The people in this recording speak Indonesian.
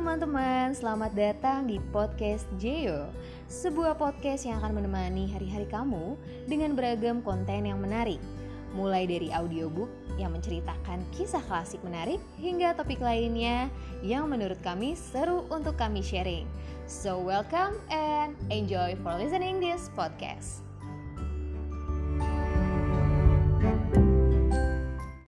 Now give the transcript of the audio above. teman-teman, selamat datang di podcast JEO, sebuah podcast yang akan menemani hari-hari kamu dengan beragam konten yang menarik, mulai dari audiobook yang menceritakan kisah klasik menarik hingga topik lainnya yang menurut kami seru untuk kami sharing. So welcome and enjoy for listening this podcast.